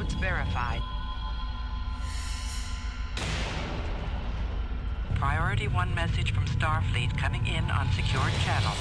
Codes verified. Priority 1 message from Starfleet coming in on secured channel.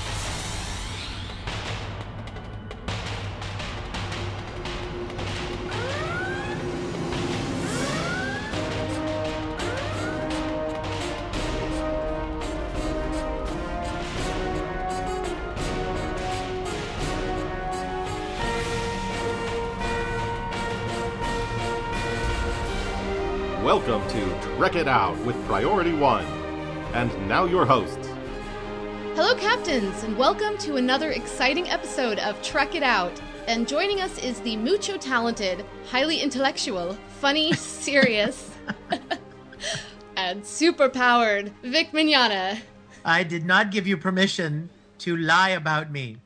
Welcome to Trek It Out with Priority 1. And now your hosts. Hello, Captains, and welcome to another exciting episode of Trek It Out. And joining us is the mucho talented, highly intellectual, funny, serious, and super-powered Vic Mignogna. I did not give you permission to lie about me.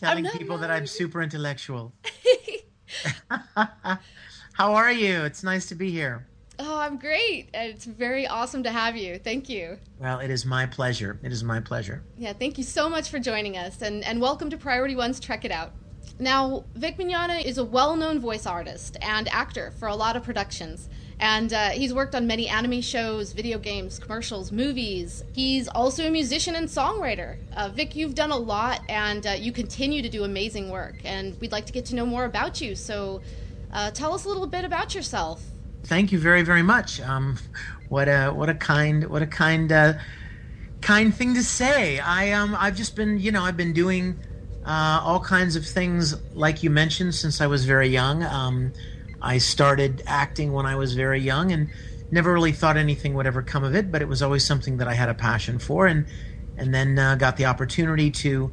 Telling people that I'm super intellectual. How are you? It's nice to be here. Oh, I'm great. It's very awesome to have you. Thank you. Well, it is my pleasure. It is my pleasure. Yeah, thank you so much for joining us, and welcome to Priority 1's Trek It Out. Now, Vic Mignogna is a well-known voice artist and actor for a lot of productions, and he's worked on many anime shows, video games, commercials, movies. He's also a musician and songwriter. Vic, you've done a lot, and you continue to do amazing work, and we'd like to get to know more about you, so... tell us a little bit about yourself. Thank you very, very much. What a kind thing to say. I've been doing all kinds of things like you mentioned since I was very young. I started acting when I was very young and never really thought anything would ever come of it, but it was always something that I had a passion for, and then got the opportunity to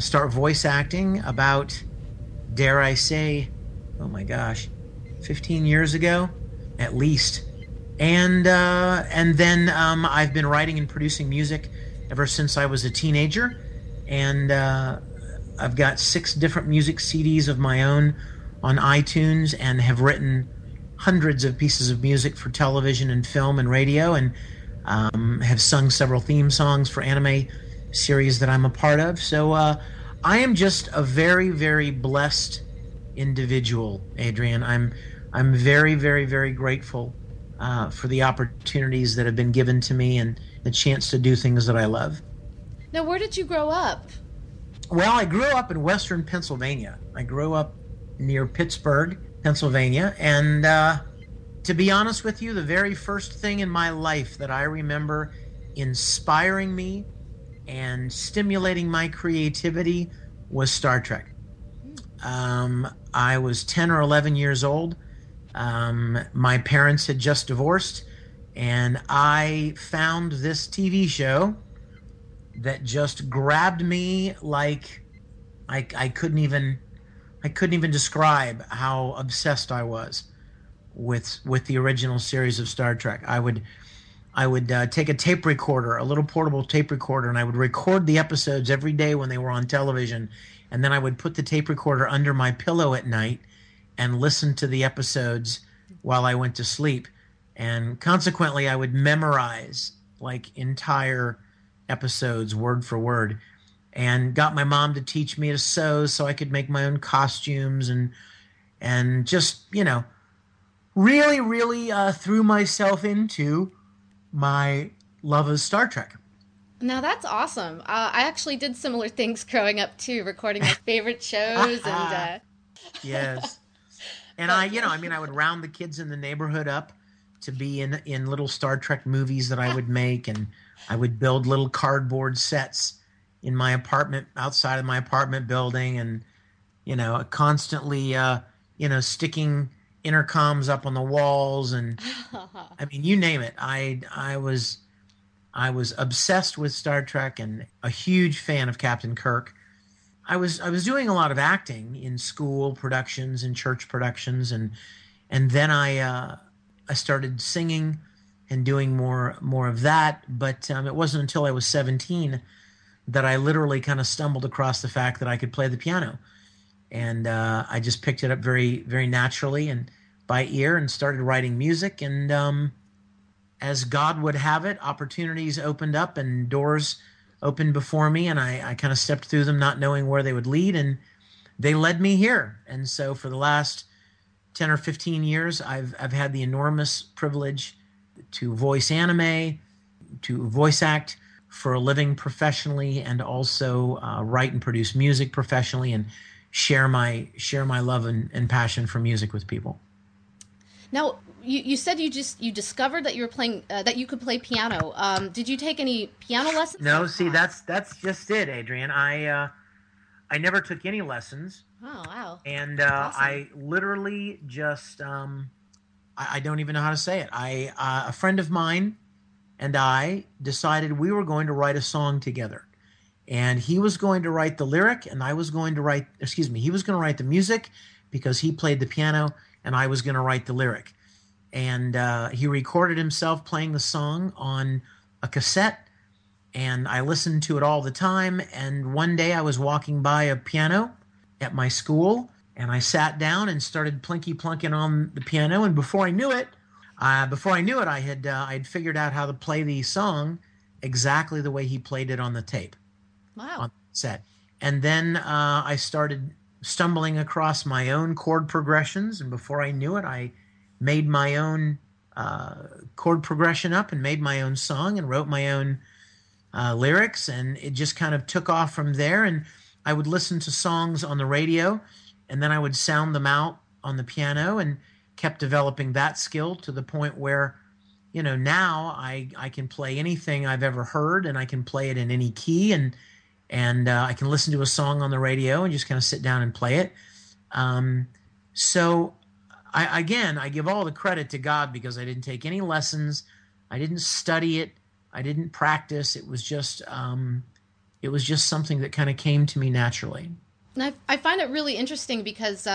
start voice acting about, dare I say, 15 years ago, at least. And then I've been writing and producing music ever since I was a teenager. And I've got 6 different music CDs of my own on iTunes and have written hundreds of pieces of music for television and film and radio, and have sung several theme songs for anime series that I'm a part of. So I am just a very, very blessed individual, Adrian. I'm very, very, very grateful for the opportunities that have been given to me and the chance to do things that I love. Now, where did you grow up? Well, I grew up in Western Pennsylvania. I grew up near Pittsburgh, Pennsylvania, and to be honest with you, the very first thing in my life that I remember inspiring me and stimulating my creativity was Star Trek. I was 10 or 11 years old. My parents had just divorced, and I found this TV show that just grabbed me like I couldn't even describe how obsessed I was with the original series of Star Trek. I would take a tape recorder, a little portable tape recorder, and I would record the episodes every day when they were on television. And then I would put the tape recorder under my pillow at night and listen to the episodes while I went to sleep. And consequently, I would memorize like entire episodes word for word, and got my mom to teach me to sew so I could make my own costumes, and just, you know, really, really threw myself into my love of Star Trek. Now, that's awesome. I actually did similar things growing up, too, recording my favorite shows. and Yes. And I would round the kids in the neighborhood up to be in little Star Trek movies that I would make. And I would build little cardboard sets in my apartment, outside of my apartment building. And, you know, constantly, sticking intercoms up on the walls. And, I mean, you name it. I was obsessed with Star Trek and a huge fan of Captain Kirk. I was doing a lot of acting in school productions and church productions, and then I started singing and doing more of that. But it wasn't until I was 17 that I literally kind of stumbled across the fact that I could play the piano, and I just picked it up very, very naturally and by ear and started writing music. And as God would have it, opportunities opened up and doors opened before me, and I kind of stepped through them not knowing where they would lead, and they led me here. And so for the last 10 or 15 years, I've had the enormous privilege to voice anime, to voice act for a living professionally, and also write and produce music professionally, and share my love and passion for music with people. Now, you said you discovered that you were playing that you could play piano. Did you take any piano lessons? No, see, that's just it, Adrian. I never took any lessons. Oh, wow. And awesome. I literally just I don't even know how to say it. A friend of mine and I decided we were going to write a song together. And he was going to write the lyric, and he was going to write the music because he played the piano, and I was going to write the lyric. And he recorded himself playing the song on a cassette, and I listened to it all the time. And one day I was walking by a piano at my school, and I sat down and started plinky-plunking on the piano. And before I knew it, I had figured out how to play the song exactly the way he played it on the tape. Wow. On the set. And then I started stumbling across my own chord progressions, and before I knew it, I made my own chord progression up and made my own song and wrote my own lyrics, and it just kind of took off from there. And I would listen to songs on the radio, and then I would sound them out on the piano, and kept developing that skill to the point where, you know, now I can play anything I've ever heard, and I can play it in any key, and I can listen to a song on the radio and just kind of sit down and play it. So I give all the credit to God because I didn't take any lessons. I didn't study it. I didn't practice. It was just something that kind of came to me naturally. And I find it really interesting because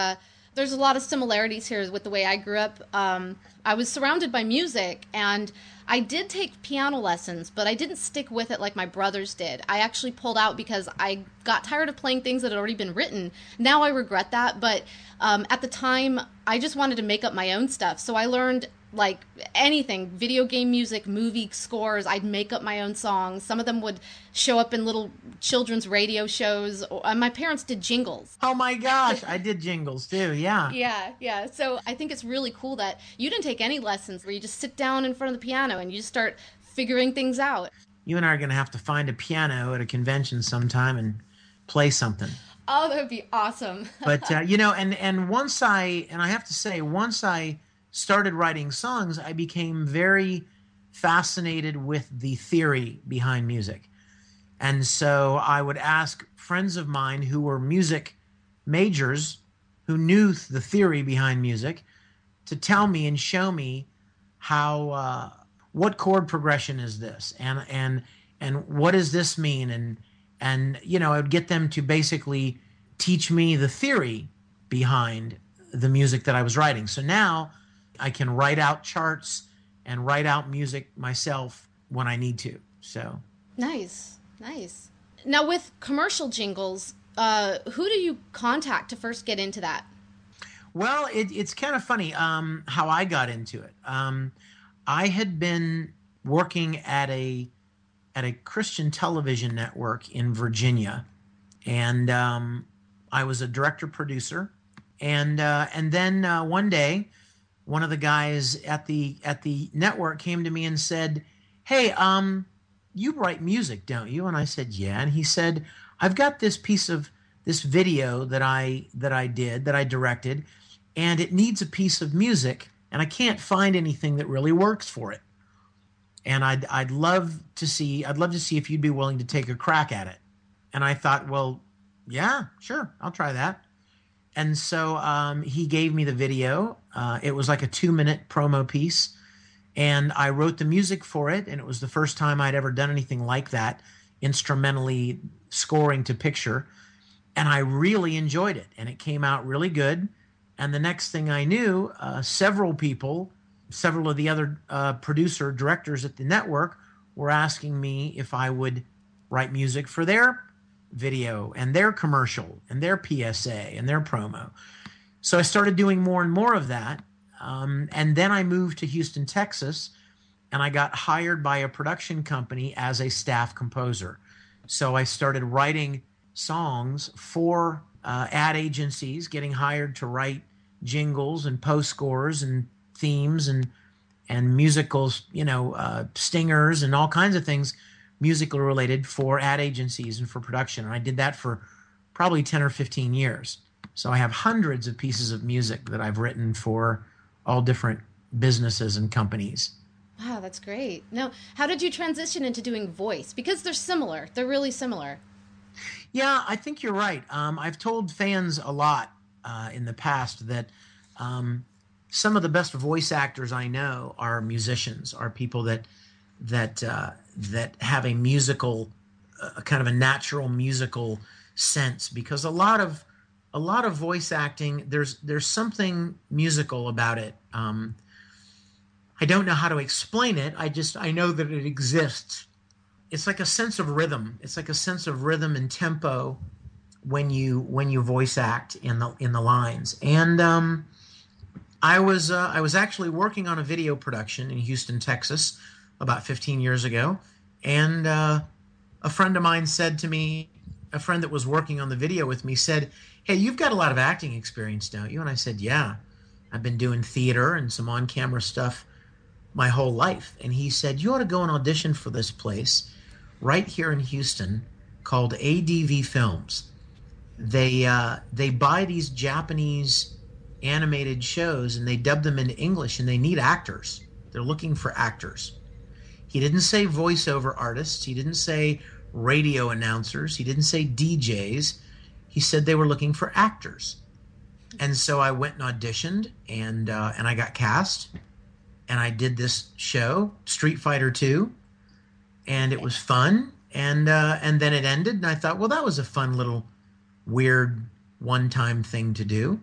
there's a lot of similarities here with the way I grew up. I was surrounded by music, and I did take piano lessons, but I didn't stick with it like my brothers did. I actually pulled out because I got tired of playing things that had already been written. Now I regret that, but at the time, I just wanted to make up my own stuff. So I learned like anything, video game music, movie scores. I'd make up my own songs. Some of them would show up in little children's radio shows. My parents did jingles. Oh my gosh, I did jingles too, yeah. Yeah. So I think it's really cool that you didn't take any lessons, where you just sit down in front of the piano and you just start figuring things out. You and I are going to have to find a piano at a convention sometime and play something. Oh, that would be awesome. But, you know, and I have to say, once I started writing songs, I became very fascinated with the theory behind music. And so I would ask friends of mine who were music majors, who knew the theory behind music, to tell me and show me how, what chord progression is this, and what does this mean, and you know, I would get them to basically teach me the theory behind the music that I was writing. So now I can write out charts and write out music myself when I need to. So nice. Now with commercial jingles, who do you contact to first get into that? Well, it's kind of funny how I got into it. I had been working at a Christian television network in Virginia, and I was a director-producer. And then one day, one of the guys at the network came to me and said, "Hey, you write music, don't you?" And I said, "Yeah." And he said, "I've got this piece of this video that I directed, and it needs a piece of music, and I can't find anything that really works for it. And I'd love to see if you'd be willing to take a crack at it." And I thought, well, yeah, sure, I'll try that. And so he gave me the video. It was like a 2-minute promo piece, and I wrote the music for it. And it was the first time I'd ever done anything like that, instrumentally scoring to picture. And I really enjoyed it, and it came out really good. And the next thing I knew, several of the other producer directors at the network were asking me if I would write music for their video and their commercial and their PSA and their promo. So I started doing more and more of that. And then I moved to Houston, Texas, and I got hired by a production company as a staff composer. So I started writing songs for ad agencies, getting hired to write jingles and post scores and themes and musicals, stingers and all kinds of things musical related for ad agencies and for production. And I did that for probably 10 or 15 years. So I have hundreds of pieces of music that I've written for all different businesses and companies. Wow, that's great. Now, how did you transition into doing voice? Because they're similar. They're really similar. Yeah, I think you're right. I've told fans a lot in the past that some of the best voice actors I know are musicians, are people that have a musical, kind of a natural musical sense. Because a lot of voice acting, there's something musical about it. I don't know how to explain it. I know that it exists. It's like a sense of rhythm. It's like a sense of rhythm and tempo when you voice act in the lines. And I was actually working on a video production in Houston, Texas, about 15 years ago, and a friend of mine said to me, a friend that was working on the video with me said, "Hey, you've got a lot of acting experience, don't you?" And I said, "Yeah, I've been doing theater and some on-camera stuff my whole life." And he said, "You ought to go and audition for this place right here in Houston called ADV Films. They buy these Japanese animated shows and they dub them into English, and they need actors. They're looking for actors." He didn't say voiceover artists. He didn't say radio announcers. He didn't say DJs. He said they were looking for actors. And so I went and auditioned, and I got cast. And I did this show, Street Fighter 2, and it was fun. And then it ended, and I thought, well, that was a fun little weird one-time thing to do.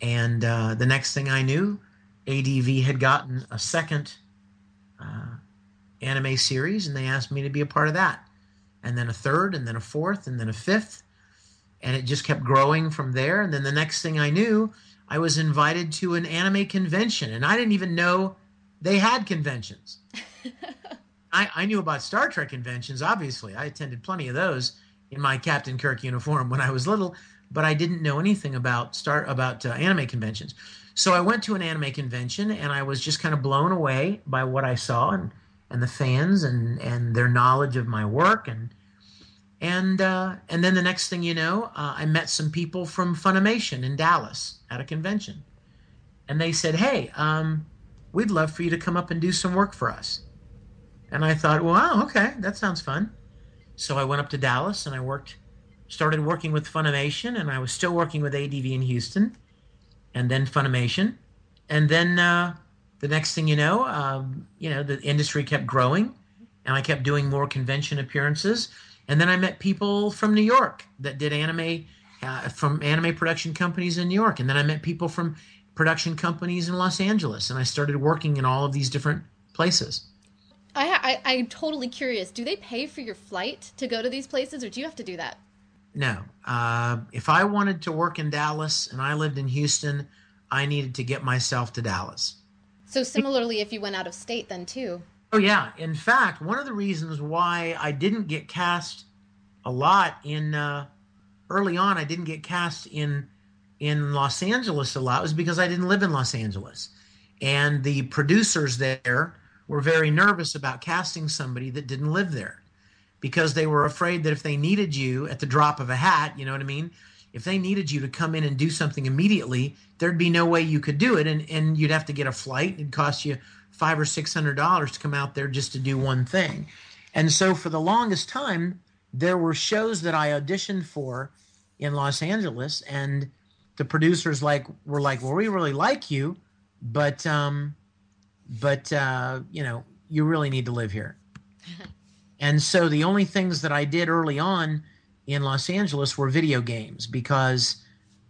And the next thing I knew, ADV had gotten a second anime series, and they asked me to be a part of that. And then a third, and then a fourth, and then a fifth. And it just kept growing from there. And then the next thing I knew, I was invited to an anime convention, and I didn't even know they had conventions. I knew about Star Trek conventions, obviously. I attended plenty of those in my Captain Kirk uniform when I was little, but I didn't know anything about anime conventions. So I went to an anime convention, and I was just kind of blown away by what I saw and the fans and their knowledge of my work. And then the next thing you know, I met some people from Funimation in Dallas at a convention. And they said, "Hey, we'd love for you to come up and do some work for us." And I thought, wow, okay, that sounds fun. So I went up to Dallas and I started working with Funimation, and I was still working with ADV in Houston, and then Funimation. And then the next thing you know, the industry kept growing, and I kept doing more convention appearances. And then I met people from New York that did anime, from anime production companies in New York. And then I met people from production companies in Los Angeles. And I started working in all of these different places. I'm totally curious. Do they pay for your flight to go to these places, or do you have to do that? No. If I wanted to work in Dallas and I lived in Houston, I needed to get myself to Dallas. So similarly, if you went out of state then too. Oh, yeah. In fact, one of the reasons why I didn't get cast a lot early on, I didn't get cast in Los Angeles a lot, was because I didn't live in Los Angeles. And the producers there were very nervous about casting somebody that didn't live there, because they were afraid that if they needed you at the drop of a hat, you know what I mean? If they needed you to come in and do something immediately, there'd be no way you could do it. And you'd have to get a flight. It'd cost you $500 or $600 to come out there just to do one thing. And so for the longest time, there were shows that I auditioned for in Los Angeles, and the producers were like, "Well, we really like you, but you know, you really need to live here." And so the only things that I did early on in Los Angeles were video games, because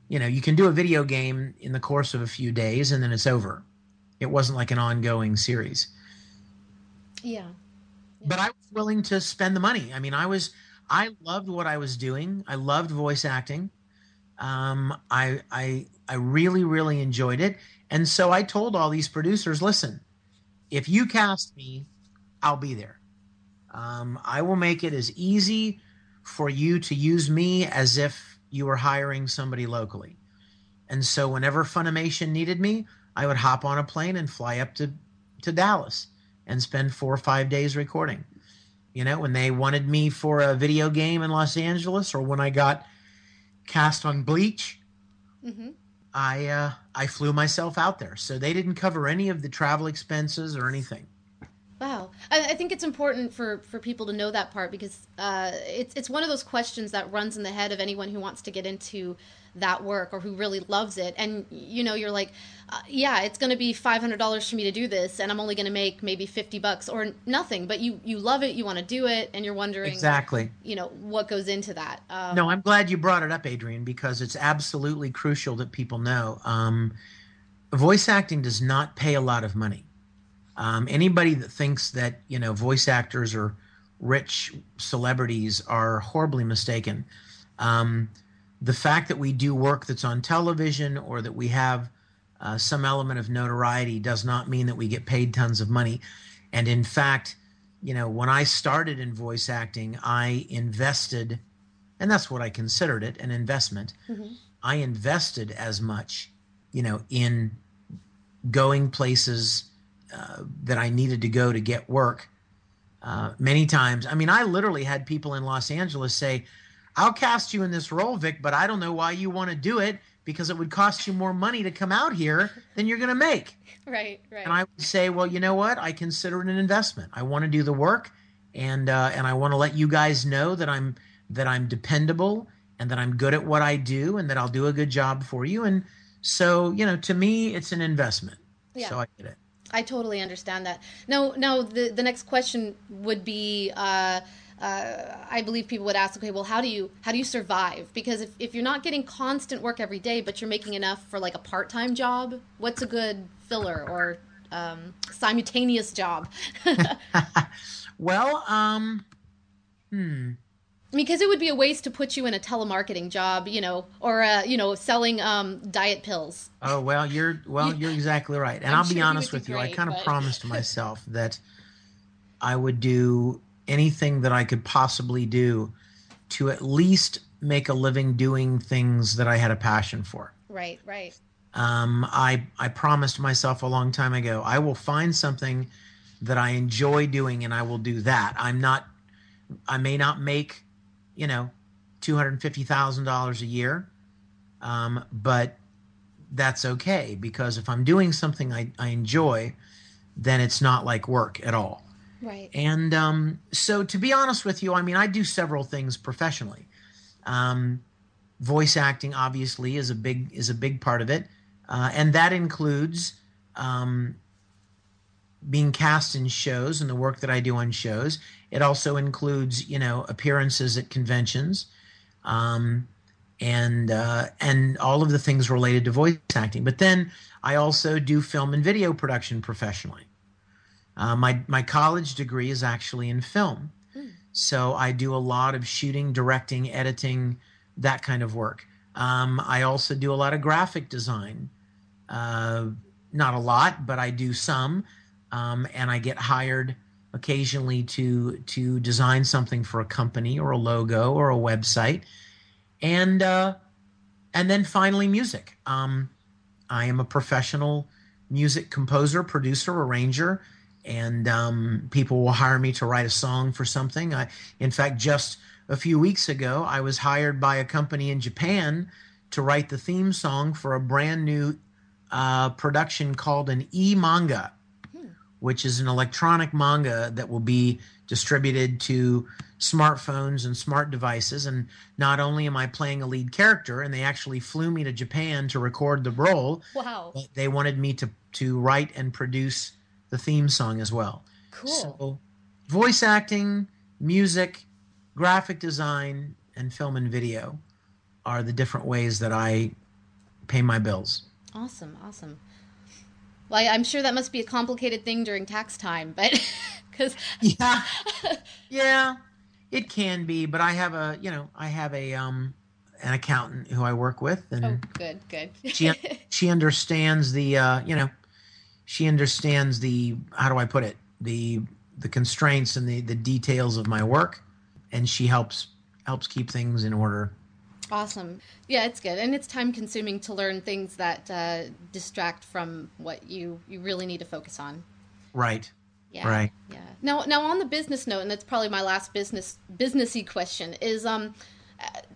you know, you can do a video game in the course of a few days and then it's over. It wasn't like an ongoing series. Yeah. But I was willing to spend the money. I mean, I loved what I was doing. I loved voice acting. I really, really enjoyed it. And so I told all these producers, "Listen, if you cast me, I'll be there. I will make it as easy for you to use me as if you were hiring somebody locally." And so whenever Funimation needed me, I would hop on a plane and fly up to Dallas and spend 4 or 5 days recording. You know, when they wanted me for a video game in Los Angeles, or when I got cast on Bleach, mm-hmm. I flew myself out there. So they didn't cover any of the travel expenses or anything. Wow. I think it's important for people to know that part, because it's one of those questions that runs in the head of anyone who wants to get into that work or who really loves it. And, you know, you're like, yeah, it's going to be $500 for me to do this, and I'm only going to make maybe $50 or nothing. But you love it. You want to do it. And you're wondering, exactly, you know, what goes into that. No, I'm glad you brought it up, Adrian, because it's absolutely crucial that people know. Voice acting does not pay a lot of money. Anybody that thinks that, you know, voice actors or rich celebrities are horribly mistaken. The fact that we do work that's on television, or that we have some element of notoriety, does not mean that we get paid tons of money. And in fact, you know, when I started in voice acting, I invested, and that's what I considered it, an investment. Mm-hmm. I invested as much, you know, in going places that I needed to go to get work many times. I mean, I literally had people in Los Angeles say, I'll cast you in this role, Vic, but I don't know why you want to do it, because it would cost you more money to come out here than you're going to make. Right. And I would say, well, you know what? I consider it an investment. I want to do the work, and I want to let you guys know that I'm dependable, and that I'm good at what I do, and that I'll do a good job for you. And so, you know, to me, it's an investment. Yeah. So I get it. I totally understand that. Now the next question would be, I believe people would ask, okay, well, how do you survive? Because if you're not getting constant work every day, but you're making enough for like a part-time job, what's a good filler or simultaneous job? Well, because it would be a waste to put you in a telemarketing job, you know, or you know, selling diet pills. Oh, well, you're exactly right. And I'll be honest with you, I kind of promised myself that I would do anything that I could possibly do to at least make a living doing things that I had a passion for. Right. I promised myself a long time ago, I will find something that I enjoy doing, and I will do that. I may not make, you know, $250,000 a year, but that's okay, because if I'm doing something I enjoy, then it's not like work at all. Right. And so, to be honest with you, I mean, I do several things professionally. Voice acting, obviously, is a big part of it, and that includes being cast in shows and the work that I do on shows. It also includes, you know, appearances at conventions, and all of the things related to voice acting. But then I also do film and video production professionally. My college degree is actually in film. So I do a lot of shooting, directing, editing, that kind of work. I also do a lot of graphic design. Not a lot, but I do some, and I get hired occasionally to design something for a company or a logo or a website, and then finally music. I am a professional music composer, producer, arranger, and people will hire me to write a song for something. In fact, just a few weeks ago, I was hired by a company in Japan to write the theme song for a brand new production called an e-manga, which is an electronic manga that will be distributed to smartphones and smart devices. And not only am I playing a lead character, and they actually flew me to Japan to record the role. Wow. But they wanted me to write and produce the theme song as well. Cool. So voice acting, music, graphic design, and film and video are the different ways that I pay my bills. Awesome. Well, I'm sure that must be a complicated thing during tax time, but because yeah, it can be. But I have an accountant who I work with, and good. she understands the how do I put it, the constraints and the details of my work, and she helps keep things in order. awesome. Yeah, it's good. And it's time-consuming to learn things that distract from what you really need to focus on. Right. Yeah. Right. Yeah. Now, on the business note, and that's probably my last businessy question, is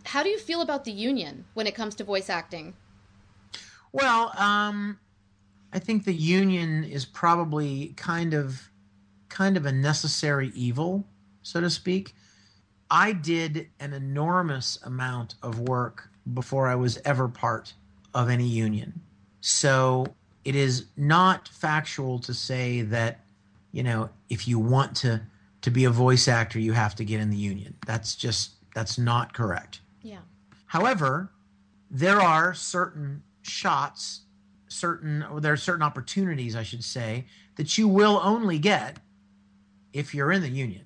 how do you feel about the union when it comes to voice acting? Well, I think the union is probably kind of a necessary evil, so to speak. I did an enormous amount of work before I was ever part of any union. So it is not factual to say that, if you want to be a voice actor, you have to get in the union. That's not correct. Yeah. However, there are certain shots, there are certain opportunities, I should say, that you will only get if you're in the union.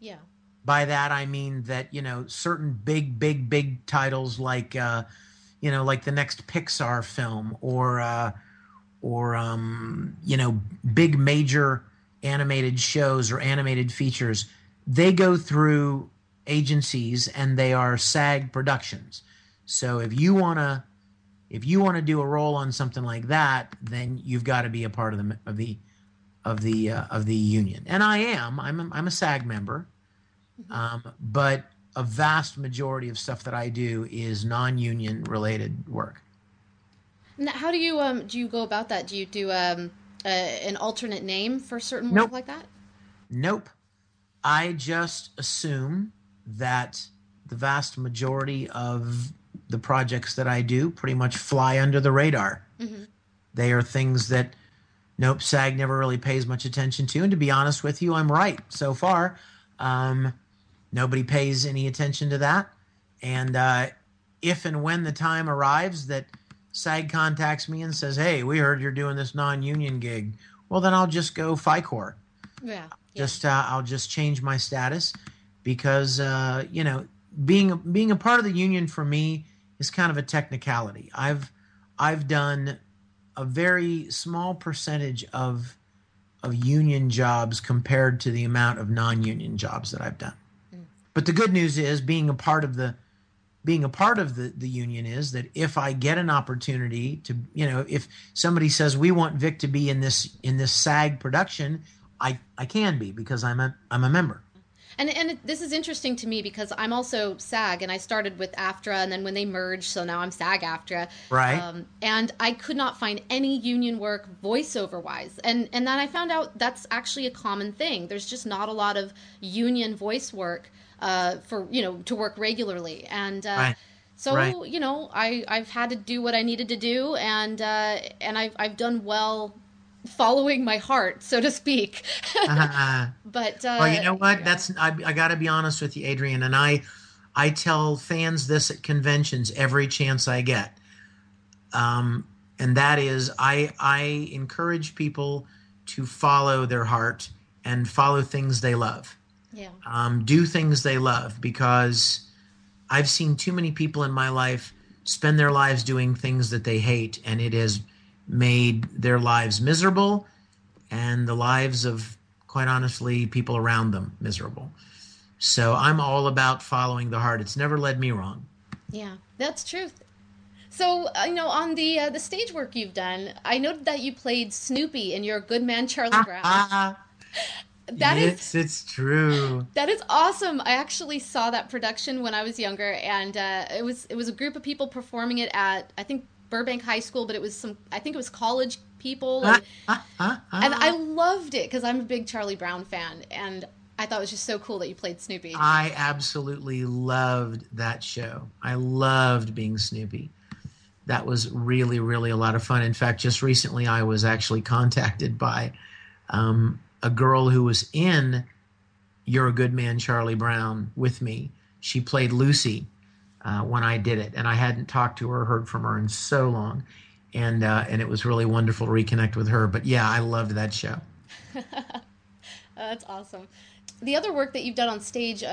Yeah. By that, I mean that, certain big titles like the next Pixar film or big major animated shows or animated features, they go through agencies and they are SAG productions. So if you want to do a role on something like that, then you've got to be a part of the union. And I am. I'm a SAG member. But a vast majority of stuff that I do is non-union related work. Now, how do you go about that? Do you do an alternate name for certain work like that? Nope. I just assume that the vast majority of the projects that I do pretty much fly under the radar. Mm-hmm. They are things that SAG never really pays much attention to. And to be honest with you, I'm right so far. Nobody pays any attention to that. And if and when the time arrives that SAG contacts me and says, hey, we heard you're doing this non-union gig, well, then I'll just go FICOR. Yeah. I'll just change my status because, being a part of the union for me is kind of a technicality. I've done a very small percentage of union jobs compared to the amount of non-union jobs that I've done. Mm. But the good news is being a part of the union is that if I get an opportunity to, if somebody says we want Vic to be in this SAG production, I can be because I'm a member. And this is interesting to me because I'm also SAG, and I started with AFTRA, and then when they merged, so now I'm SAG-AFTRA. Right. And I could not find any union work voiceover-wise. And then I found out that's actually a common thing. There's just not a lot of union voice work to work regularly. And right. So, right. I've had to do what I needed to do, and I've done well following my heart, so to speak. But well, you know what? Yeah. I got to be honest with you, Adrian, and I tell fans this at conventions every chance I get. And that is I encourage people to follow their heart and follow things they love. Yeah. Do things they love, because I've seen too many people in my life spend their lives doing things that they hate, and it is made their lives miserable and the lives of, quite honestly, people around them miserable. So I'm all about following the heart. It's never led me wrong. Yeah, that's truth. So, on the stage work you've done, I noted that you played Snoopy in Your Good Man, Charlie Brown. It's true. That is awesome. I actually saw that production when I was younger, and it was a group of people performing it at, I think, Burbank High School, but it was I think it was college people. And I loved it because I'm a big Charlie Brown fan, and I thought it was just so cool that you played Snoopy. I absolutely loved that show. I loved being Snoopy. That was really, really a lot of fun. In fact, just recently I was actually contacted by a girl who was in You're a Good Man, Charlie Brown with me. She played Lucy when I did it, and I hadn't talked to her or heard from her in so long, and it was really wonderful to reconnect with her. But yeah, I loved that show. That's awesome. The other work that you've done on stage,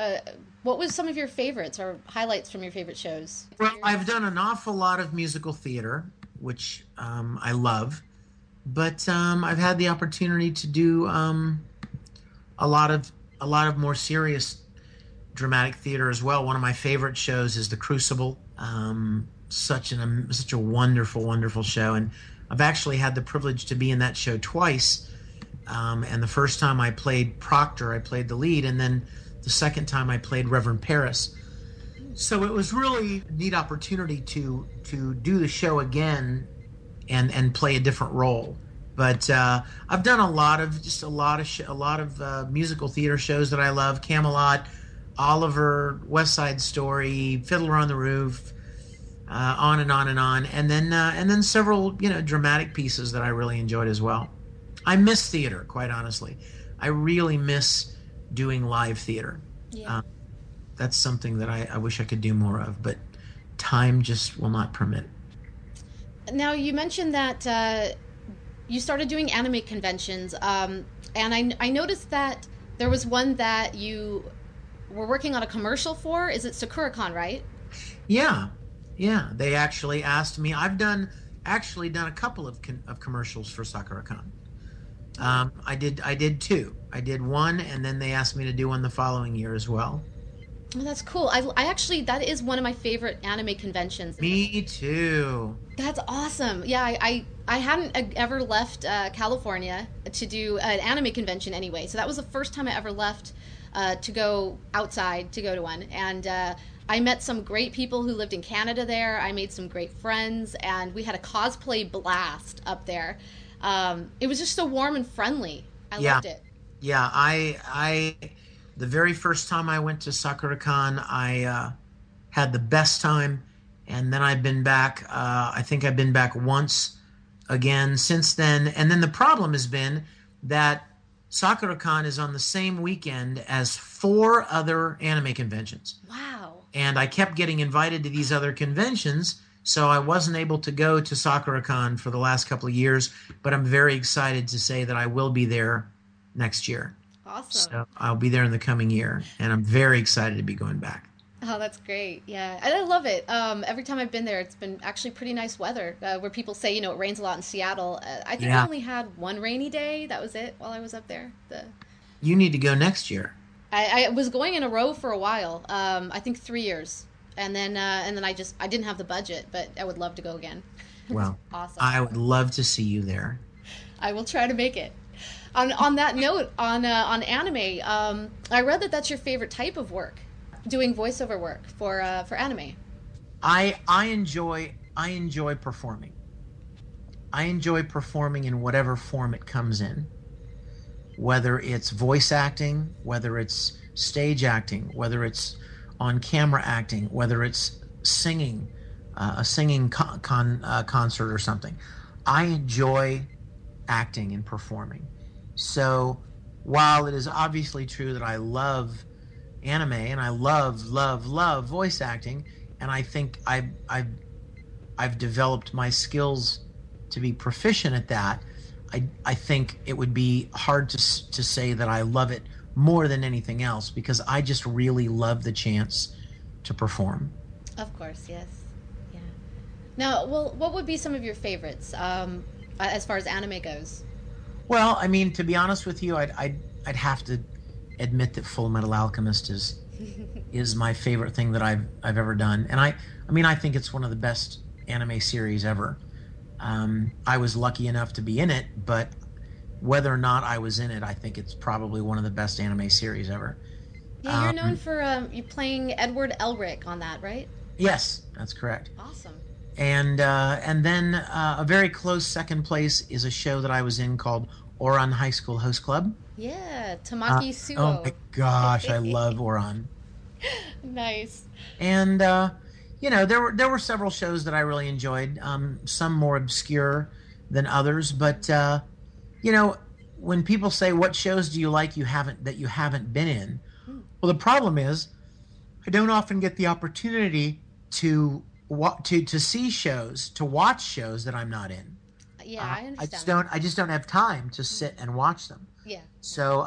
what was some of your favorites or highlights from your favorite shows? Well, I've done an awful lot of musical theater, which I love, but I've had the opportunity to do a lot of more serious dramatic theater as well. One of my favorite shows is The Crucible. Such a wonderful, wonderful show. And I've actually had the privilege to be in that show twice. And the first time I played Proctor, I played the lead, and then the second time I played Reverend Paris. So it was really a neat opportunity to do the show again and play a different role. But I've done a lot of musical theater shows that I love: Camelot, Oliver, West Side Story, Fiddler on the Roof, on and on and on. And then several dramatic pieces that I really enjoyed as well. I miss theater, quite honestly. I really miss doing live theater. Yeah. That's something that I wish I could do more of, but time just will not permit. Now, you mentioned that you started doing anime conventions, and I noticed that there was one that you were working on a commercial for. Is it Sakura-Con, right? Yeah. They actually asked me. I've done a couple of commercials for Sakura-Con. I did two. I did one, and then they asked me to do one the following year as well. Well, that's cool. I actually, that is one of my favorite anime conventions. Me too. That's awesome. Yeah, I hadn't ever left California to do an anime convention anyway, so that was the first time I ever left to go outside to go to one. And I met some great people who lived in Canada there. I made some great friends, and we had a cosplay blast up there. It was just so warm and friendly. I loved it. Yeah, the very first time I went to Sakura-Con, I had the best time, and then I've been back. I think I've been back once again since then. And then the problem has been that Sakura-Con is on the same weekend as 4 other anime conventions. Wow. And I kept getting invited to these other conventions, so I wasn't able to go to Sakura-Con for the last couple of years, but I'm very excited to say that I will be there next year. Awesome. So I'll be there in the coming year, and I'm very excited to be going back. Oh, that's great. Yeah, and I love it. Every time I've been there, it's been actually pretty nice weather, where people say, it rains a lot in Seattle. I think I only had one rainy day. That was it while I was up there. You need to go next year. I was going in a row for a while, I think 3 years. And then I didn't have the budget, but I would love to go again. Wow. Awesome. I would love to see you there. I will try to make it. On that note, on anime, I read that's your favorite type of work, doing voiceover work for anime. I enjoy performing. I enjoy performing in whatever form it comes in, whether it's voice acting, whether it's stage acting, whether it's on camera acting, whether it's singing, a singing concert or something. I enjoy acting and performing. So while it is obviously true that I love anime and I love voice acting, and I think I've developed my skills to be proficient at that, I think it would be hard to say that I love it more than anything else, because I just really love the chance to perform. Of course, yes. Yeah. Now, what would be some of your favorites as far as anime goes? Well, I mean, to be honest with you, I'd have to admit that Full Metal Alchemist is my favorite thing that I've ever done, and I think it's one of the best anime series ever. I was lucky enough to be in it, but whether or not I was in it, I think it's probably one of the best anime series ever. Yeah, you're known for you playing Edward Elric on that, right? Yes, that's correct. Awesome. And then a very close second place is a show that I was in called Ouran High School Host Club. Yeah, Tamaki Suou. Oh my gosh, I love Ouran. Nice. And there were several shows that I really enjoyed. Some more obscure than others, but. When people say, what shows do you like that you haven't been in? Well, the problem is I don't often get the opportunity to see shows, to watch shows that I'm not in. Yeah, I understand. I just don't have time to sit and watch them. Yeah. So,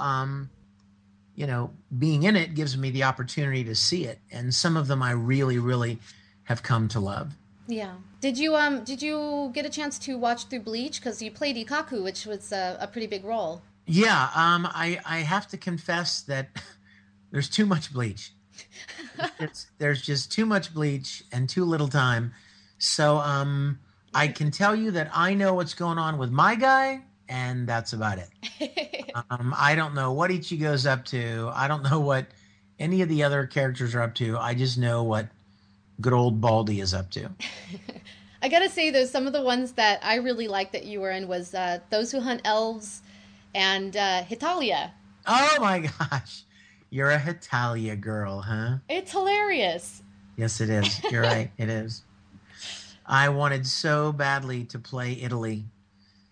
being in it gives me the opportunity to see it. And some of them I really, really have come to love. Yeah. Did you get a chance to watch through Bleach? Because you played Ikaku, which was a pretty big role. Yeah. I have to confess that there's too much Bleach. There's just too much Bleach and too little time. So I can tell you that I know what's going on with my guy, and that's about it. I don't know what Ichigo's up to. I don't know what any of the other characters are up to. I just know what good old Baldy is up to. I got to say, though, some of the ones that I really liked that you were in was Those Who Hunt Elves and Hetalia. Oh, my gosh. You're a Hetalia girl, huh? It's hilarious. Yes, it is. You're right. It is. I wanted so badly to play Italy.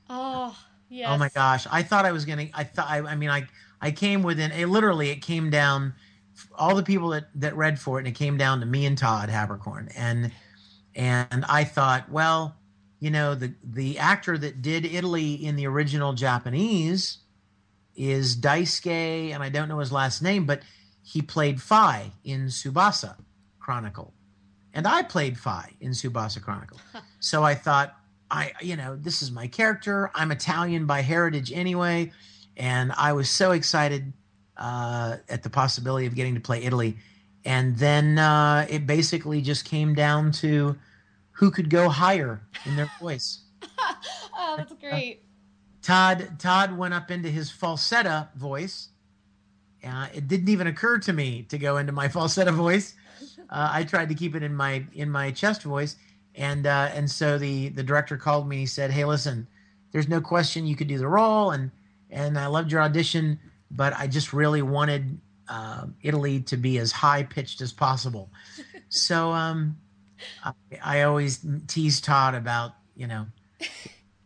Oh, yes. Oh, my gosh. I thought I was going to... I came within... It came down... All the people that read for it, and it came down to me and Todd Haberkorn. And I thought, well, you know, the actor that did Italy in the original Japanese is Daisuke, and I don't know his last name, but he played Fai in Tsubasa Chronicle. And I played Fai in Tsubasa Chronicle. So I thought, this is my character. I'm Italian by heritage anyway. And I was so excited at the possibility of getting to play Italy. And then it basically just came down to who could go higher in their voice. Oh, that's great. Todd went up into his falsetto voice. It didn't even occur to me to go into my falsetto voice. I tried to keep it in my chest voice. And so the director called me and he said, "Hey, listen, there's no question you could do the role. And I loved your audition. But I just really wanted Italy to be as high-pitched as possible." So I always tease Todd about,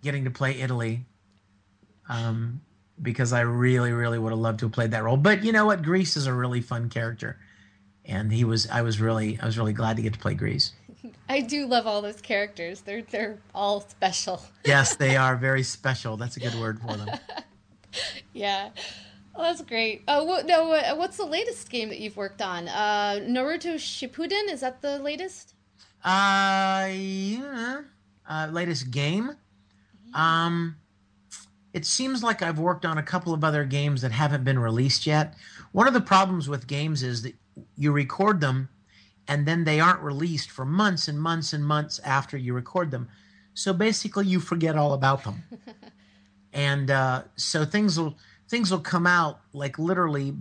getting to play Italy because I really, really would have loved to have played that role. But you know what? Grease is a really fun character. And I was really glad to get to play Grease. I do love all those characters. They're all special. Yes, they are very special. That's a good word for them. Yeah. Oh, that's great. Oh, what's the latest game that you've worked on? Naruto Shippuden, is that the latest? Yeah. Latest game? It seems like I've worked on a couple of other games that haven't been released yet. One of the problems with games is that you record them, and then they aren't released for months and months and months after you record them. So basically, you forget all about them. And so things will come out like literally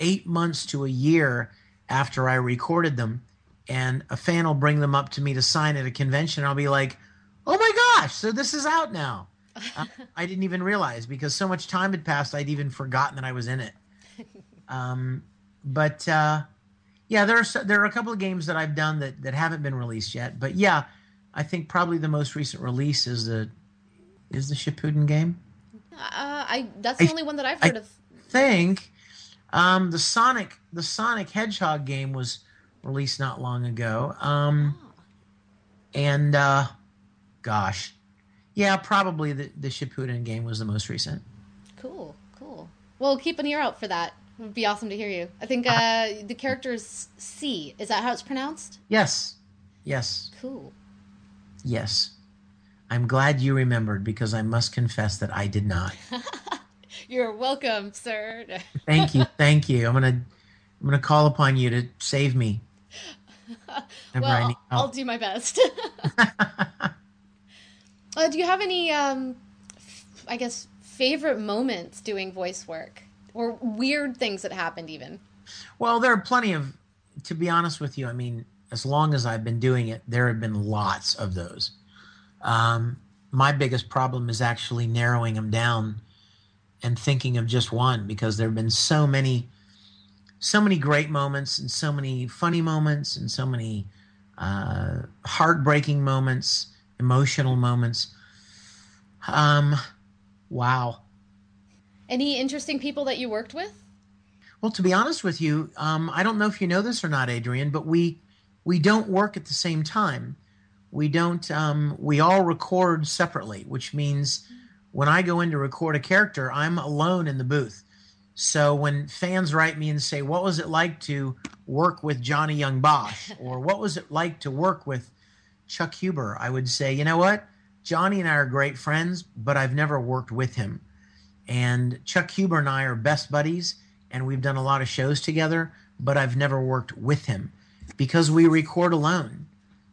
8 months to a year after I recorded them. And a fan will bring them up to me to sign at a convention. And I'll be like, "Oh my gosh, so this is out now." I didn't even realize because so much time had passed. I'd even forgotten that I was in it. There are a couple of games that I've done that haven't been released yet. But yeah, I think probably the most recent release is the Shippuden game. That's the only one that I've heard of. I think the Sonic Hedgehog game was released not long ago. Probably the Shippuden game was the most recent. Cool. Well, keep an ear out for that. It would be awesome to hear you. I think the character is C. Is that how it's pronounced? Yes. Cool. Yes. I'm glad you remembered because I must confess that I did not. You're welcome, sir. Thank you. I'm gonna call upon you to save me. I'll do my best. Do you have any, favorite moments doing voice work or weird things that happened even? Well, there are plenty of. To be honest with you, I mean, as long as I've been doing it, there have been lots of those. My biggest problem is actually narrowing them down and thinking of just one because there have been so many great moments and so many funny moments and so many heartbreaking moments, emotional moments. Wow. Any interesting people that you worked with? Well, to be honest with you, I don't know if you know this or not, Adrian, but we don't work at the same time. We don't. We all record separately, which means when I go in to record a character, I'm alone in the booth. So when fans write me and say, "What was it like to work with Johnny Young Bosch?" or "What was it like to work with Chuck Huber?" I would say, "You know what? Johnny and I are great friends, but I've never worked with him. And Chuck Huber and I are best buddies, and we've done a lot of shows together, but I've never worked with him because we record alone.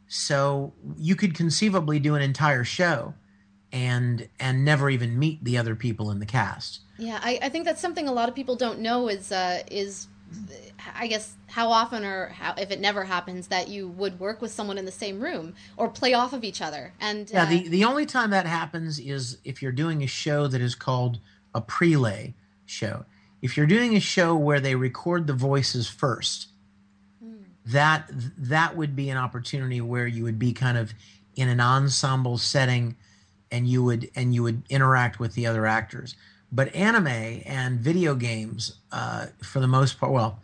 So you could conceivably do an entire show and never even meet the other people in the cast. Yeah, I think that's something a lot of people don't know is I guess how often or how, if it never happens, that you would work with someone in the same room or play off of each other. And yeah, the only time that happens is if you're doing a show that is called a prelay show. If you're doing a show where they record the voices first, that would be an opportunity where you would be kind of in an ensemble setting, and you would interact with the other actors. But anime and video games, for the most part, well,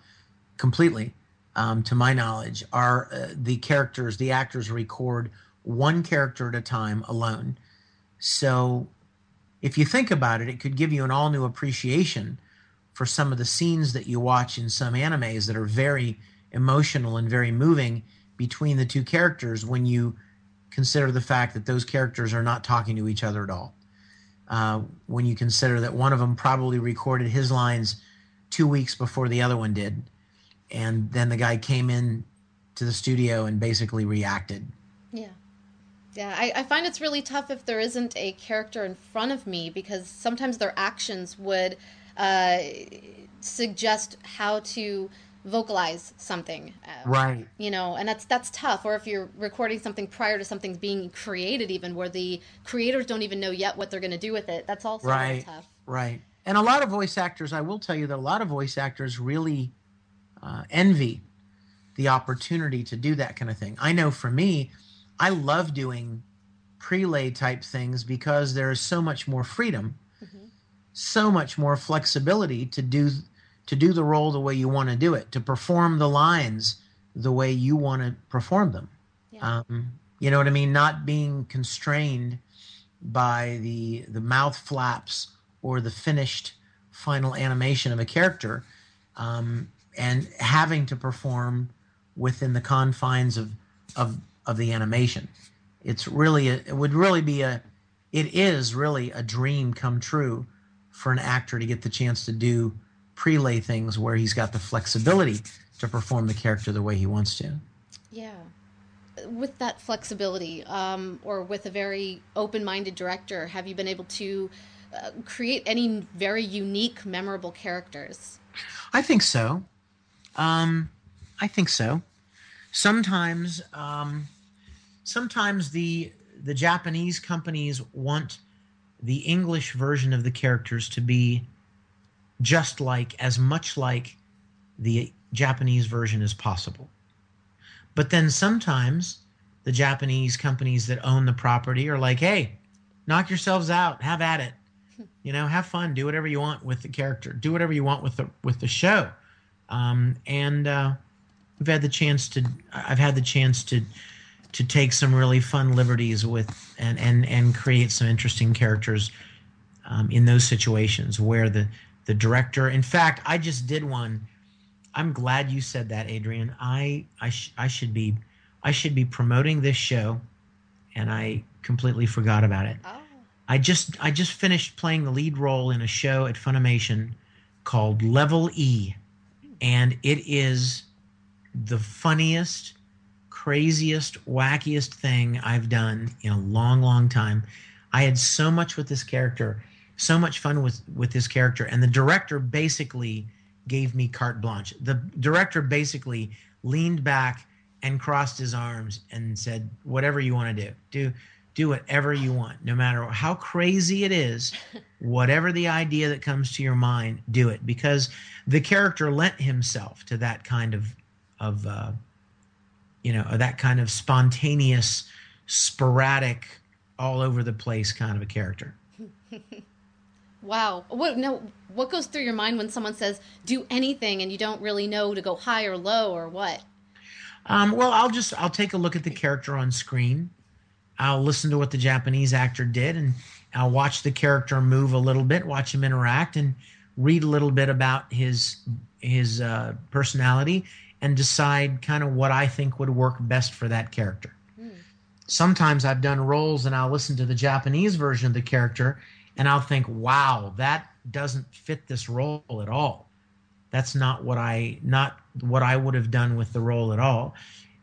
completely, to my knowledge, are the actors record one character at a time alone. So if you think about it, it could give you an all-new appreciation for some of the scenes that you watch in some animes that are very emotional and very moving between the two characters when you consider the fact that those characters are not talking to each other at all. When you consider that one of them probably recorded his lines 2 weeks before the other one did, and then the guy came in to the studio and basically reacted. Yeah, I find it's really tough if there isn't a character in front of me, because sometimes their actions would suggest how to vocalize something, right? You know, and that's tough. Or if you're recording something prior to something being created, even where the creators don't even know yet what they're going to do with it, that's also really tough. Right. And a lot of voice actors, I will tell you that a lot of voice actors really envy the opportunity to do that kind of thing. I know for me, I love doing prelay type things because there is so much more freedom, so much more flexibility to do the role the way you want to do it, to perform the lines the way you want to perform them. Yeah. You know what I mean? Not being constrained by the mouth flaps or the finished final animation of a character, and having to perform within the confines of the animation. It is really a dream come true for an actor to get the chance to do prelay things where he's got the flexibility to perform the character the way he wants to. Yeah. With that flexibility, or with a very open-minded director, have you been able to create any very unique, memorable characters? I think so. Sometimes, the Japanese companies want the English version of the characters to be just like, as much like the Japanese version as possible. But then sometimes the Japanese companies that own the property are like, hey, knock yourselves out, have at it. You know, have fun, do whatever you want with the character, do whatever you want with the show. I've had the chance to take some really fun liberties with and create some interesting characters in those situations where the director. In fact, I just did one. I'm glad you said that, Adrian. I should be promoting this show, and I completely forgot about it. Oh. I just finished playing the lead role in a show at Funimation called Level E, and it is the funniest, craziest, wackiest thing I've done in a long, long time. I had so much with this character. So much fun with his character, and the director basically gave me carte blanche. The director basically leaned back and crossed his arms and said, whatever you want to do whatever you want, no matter how crazy it is, whatever the idea that comes to your mind, do it, because the character lent himself to that kind of spontaneous, sporadic, all over the place kind of a character. Wow. What goes through your mind when someone says, do anything, and you don't really know to go high or low or what? Well, I'll take a look at the character on screen. I'll listen to what the Japanese actor did, and I'll watch the character move a little bit, watch him interact, and read a little bit about his personality, and decide kind of what I think would work best for that character. Sometimes I've done roles and I'll listen to the Japanese version of the character, and I'll think, wow, that doesn't fit this role at all. That's not what I would have done with the role at all.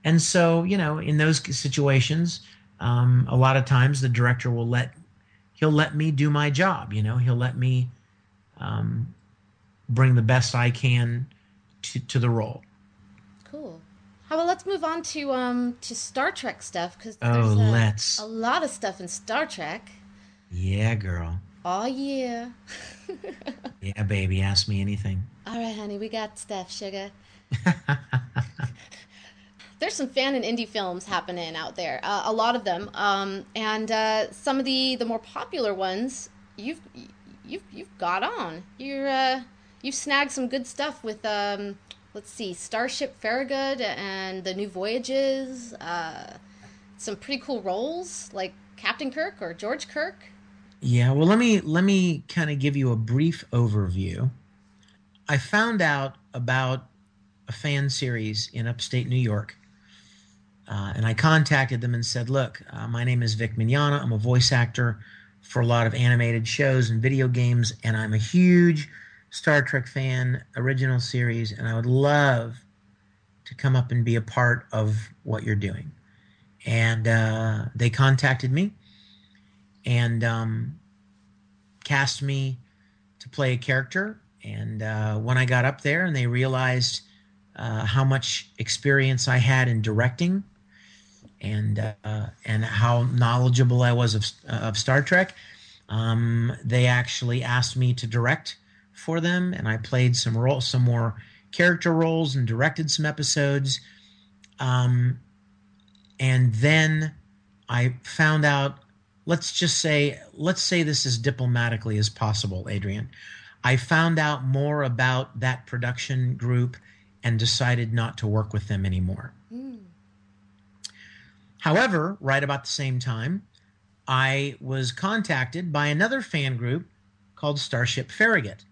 And so, you know, in those situations, a lot of times the director will he'll let me do my job. You know, he'll let me bring the best I can to the role. Cool. How about let's move on to Star Trek stuff, because there's a lot of stuff in Star Trek. Yeah, girl. Oh, yeah. Yeah, baby, ask me anything. All right, honey, we got stuff, sugar. There's some fan and indie films happening out there, a lot of them, and some of the more popular ones you've got on. You've snagged some good stuff with let's see, Starship Farragut and The New Voyages. Some pretty cool roles like Captain Kirk or George Kirk. Yeah, well, let me kind of give you a brief overview. I found out about a fan series in upstate New York, and I contacted them and said, look, my name is Vic Mignogna. I'm a voice actor for a lot of animated shows and video games, and I'm a huge Star Trek fan, original series, and I would love to come up and be a part of what you're doing. And they contacted me and cast me to play a character. And when I got up there and they realized how much experience I had in directing, and how knowledgeable I was of Star Trek, they actually asked me to direct for them, and I played some more character roles and directed some episodes. And then I found out. Let's say this as diplomatically as possible, Adrian. I found out more about that production group and decided not to work with them anymore. Mm. However, right about the same time, I was contacted by another fan group called Starship Farragut.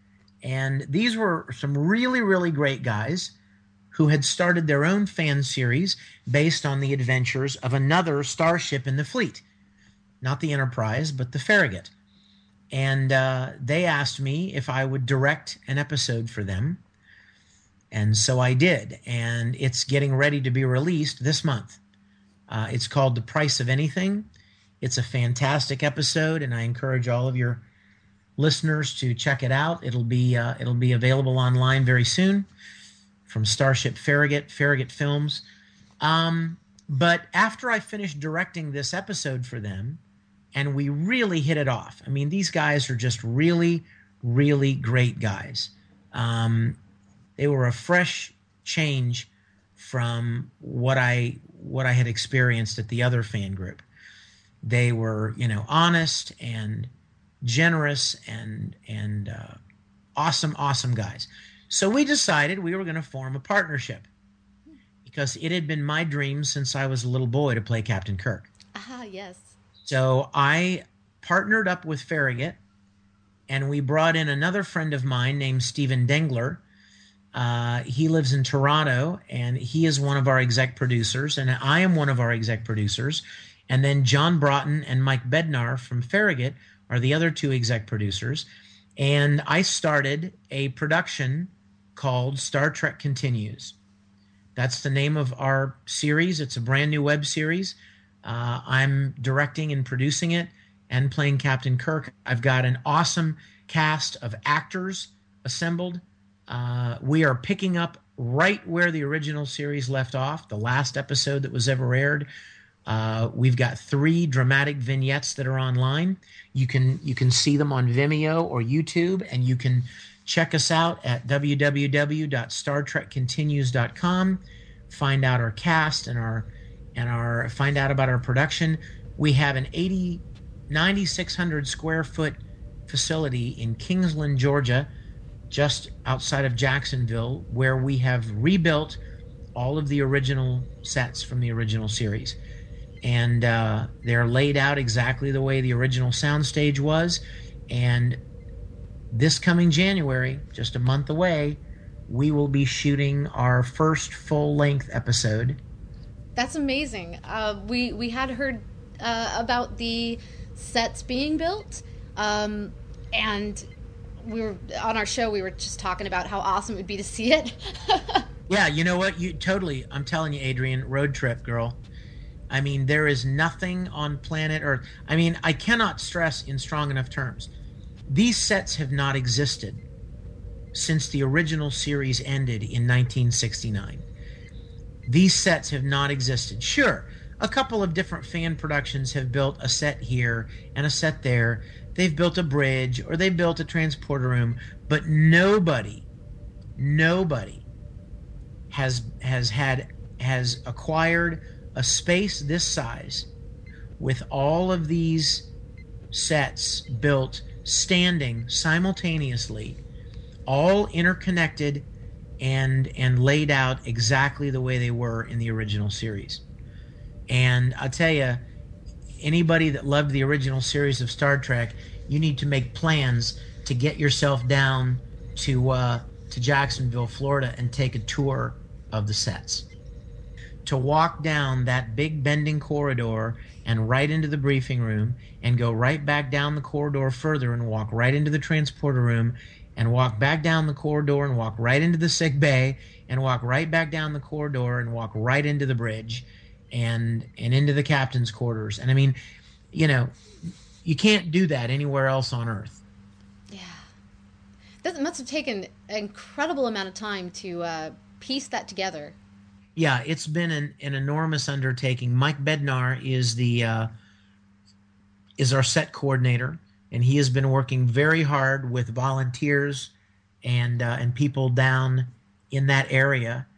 And these were some really, really great guys who had started their own fan series based on the adventures of another starship in the fleet. Not the Enterprise, but the Farragut. And they asked me if I would direct an episode for them. And so I did, and it's getting ready to be released this month. It's called The Price of Anything. It's a fantastic episode, and I encourage all of your listeners to check it out. It'll be available online very soon from Starship Farragut, Farragut Films. But after I finished directing this episode for them, and we really hit it off. I mean, these guys are just really, really great guys. They were a fresh change from what I had experienced at the other fan group. They were, you know, honest and generous and awesome guys. So we decided we were going to form a partnership because it had been my dream since I was a little boy to play Captain Kirk. Ah, yes. So I partnered up with Farragut, and we brought in another friend of mine named Steven Dengler. He lives in Toronto, and he is one of our exec producers, and I am one of our exec producers. And then John Broughton and Mike Bednar from Farragut are the other two exec producers. And I started a production called Star Trek Continues. That's the name of our series. It's a brand new web series. I'm directing and producing it and playing Captain Kirk. I've got an awesome cast of actors assembled. We are picking up right where the original series left off, the last episode that was ever aired. We've got 3 dramatic vignettes that are online. You can see them on Vimeo or YouTube, and you can check us out at www.startrekcontinues.com. Find out our cast and our find out about our production. We have an 9,600 square foot facility in Kingsland, Georgia, just outside of Jacksonville, where we have rebuilt all of the original sets from the original series. And they're laid out exactly the way the original soundstage was. And this coming January, just a month away, we will be shooting our first full-length episode. That's amazing. We had heard about the sets being built, and we were on our show, we were just talking about how awesome it would be to see it. Yeah, you know what? You totally. I'm telling you, Adrian, road trip, girl. I mean, there is nothing on planet Earth. I mean, I cannot stress in strong enough terms. These sets have not existed since the original series ended in 1969. These sets have not existed. Sure, a couple of different fan productions have built a set here and a set there. They've built a bridge or they've built a transporter room, but nobody has acquired a space this size with all of these sets built standing simultaneously, all interconnected and laid out exactly the way they were in the original series. And I'll tell you, anybody that loved the original series of Star Trek, you need to make plans to get yourself down to Jacksonville, Florida, and take a tour of the sets. To walk down that big bending corridor and right into the briefing room and go right back down the corridor further and walk right into the transporter room and walk back down the corridor and walk right into the sick bay and walk right back down the corridor and walk right into the bridge and into the captain's quarters. And I mean, you know, you can't do that anywhere else on Earth. Yeah. That must have taken an incredible amount of time to piece that together. Yeah, it's been an enormous undertaking. Mike Bednar is our set coordinator, and he has been working very hard with volunteers and people down in that area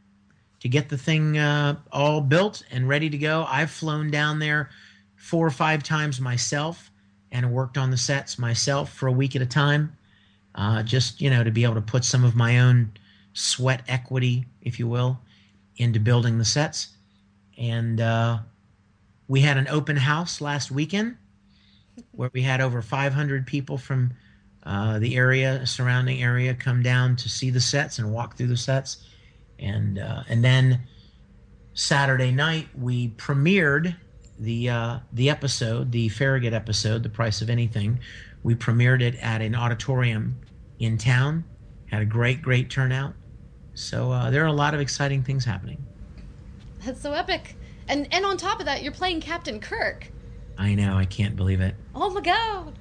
to get the thing all built and ready to go. I've flown down there 4 or 5 times myself and worked on the sets myself for a week at a time, just, you know, to be able to put some of my own sweat equity, if you will, into building the sets. And we had an open house last weekend where we had over 500 people from the surrounding area come down to see the sets and walk through the sets. And then Saturday night we premiered the episode, the Farragut episode, The Price of Anything. We premiered it at an auditorium in town. Had a great turnout. So there are a lot of exciting things happening. That's so epic. And on top of that, you're playing Captain Kirk. I know. I can't believe it. Oh, my God.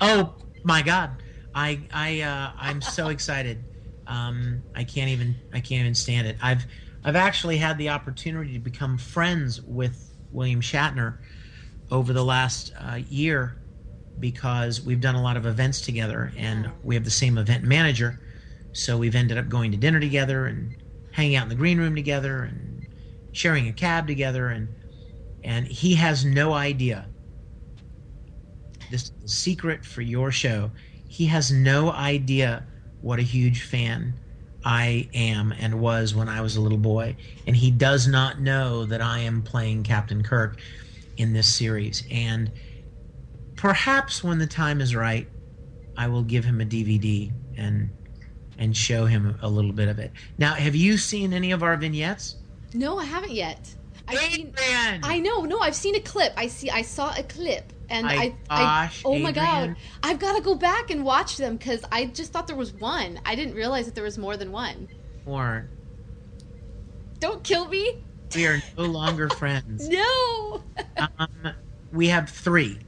Oh, my God. I'm so excited. I can't even stand it. I've actually had the opportunity to become friends with William Shatner over the last year because we've done a lot of events together and we have the same event manager. So we've ended up going to dinner together and hanging out in the green room together and sharing a cab together. And he has no idea. This is the secret for your show. He has no idea what a huge fan I am and was when I was a little boy. And he does not know that I am playing Captain Kirk in this series. And perhaps when the time is right, I will give him a DVD and show him a little bit of it. Now, have you seen any of our vignettes? No, I haven't yet. I know. No, I've seen a clip. I saw a clip, and gosh, oh my God, I've got to go back and watch them because I just thought there was one. I didn't realize that there was more than one. Or don't kill me. We are no longer friends. No. We have 3.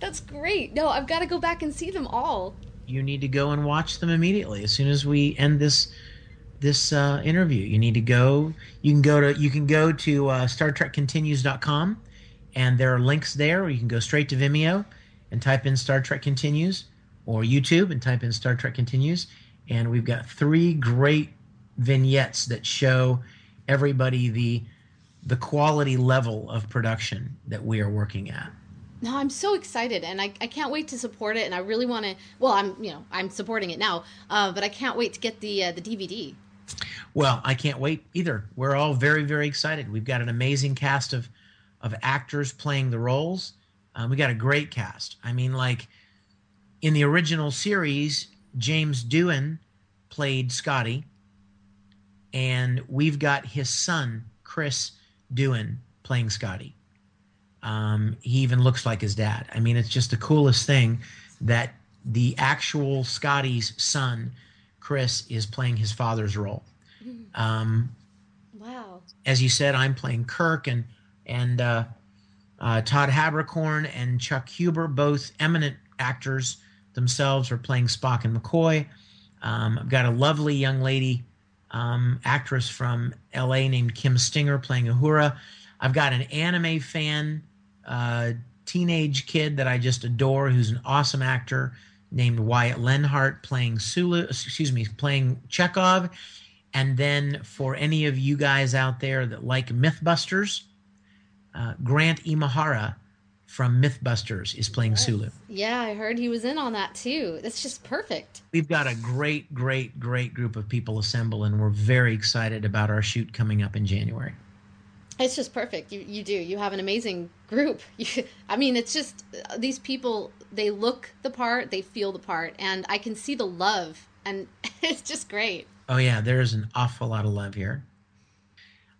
That's great. No, I've got to go back and see them all. You need to go and watch them immediately. As soon as we end this interview, you need to go. You can go to StarTrekContinues.com, and there are links there. Or you can go straight to Vimeo and type in Star Trek Continues, or YouTube and type in Star Trek Continues. And we've got 3 great vignettes that show everybody the quality level of production that we are working at. No, I'm so excited, and I can't wait to support it, and I really want to. Well, I'm supporting it now, but I can't wait to get the DVD. Well, I can't wait either. We're all very, very excited. We've got an amazing cast of actors playing the roles. We got a great cast. I mean, like in the original series, James Doohan played Scotty, and we've got his son Chris Doohan playing Scotty. He even looks like his dad. I mean, it's just the coolest thing that the actual Scotty's son, Chris, is playing his father's role. Wow. As you said, I'm playing Kirk, and Todd Haberkorn and Chuck Huber, both eminent actors themselves, are playing Spock and McCoy. I've got a lovely young lady actress from L.A. named Kim Stinger playing Uhura. I've got an anime fan, teenage kid that I just adore, who's an awesome actor, named Wyatt Lenhart playing playing Chekhov. And then for any of you guys out there that like Mythbusters, Grant Imahara from Mythbusters is playing Sulu. Yeah, I heard he was in on that too. That's just perfect. We've got a great, great, great group of people assembled, and we're very excited about our shoot coming up in January. It's just perfect. You do. You have an amazing group. I mean, it's just these people, they look the part, they feel the part, and I can see the love, and it's just great. Oh, yeah, there's an awful lot of love here.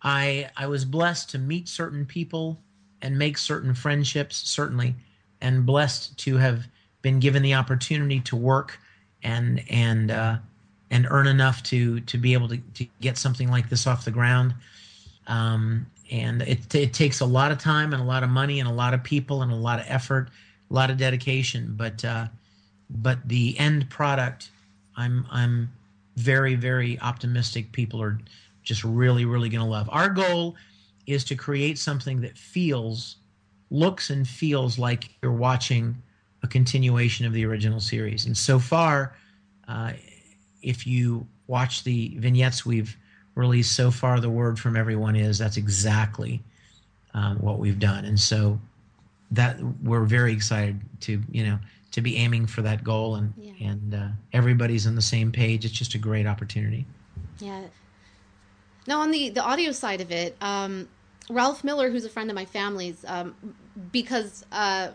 I was blessed to meet certain people and make certain friendships, certainly, and blessed to have been given the opportunity to work and earn enough to be able to get something like this off the ground. And it takes a lot of time and a lot of money and a lot of people and a lot of effort, a lot of dedication. But the end product, I'm very, very optimistic. People are just really, really going to love. Our goal is to create something that looks and feels like you're watching a continuation of the original series. And so far, if you watch the vignettes we've released so far, the word from everyone is that's exactly what we've done. And so that we're very excited to be aiming for that goal, and everybody's on the same page. It's just a great opportunity. Yeah. Now, on the audio side of it, Ralph Miller, who's a friend of my family's, because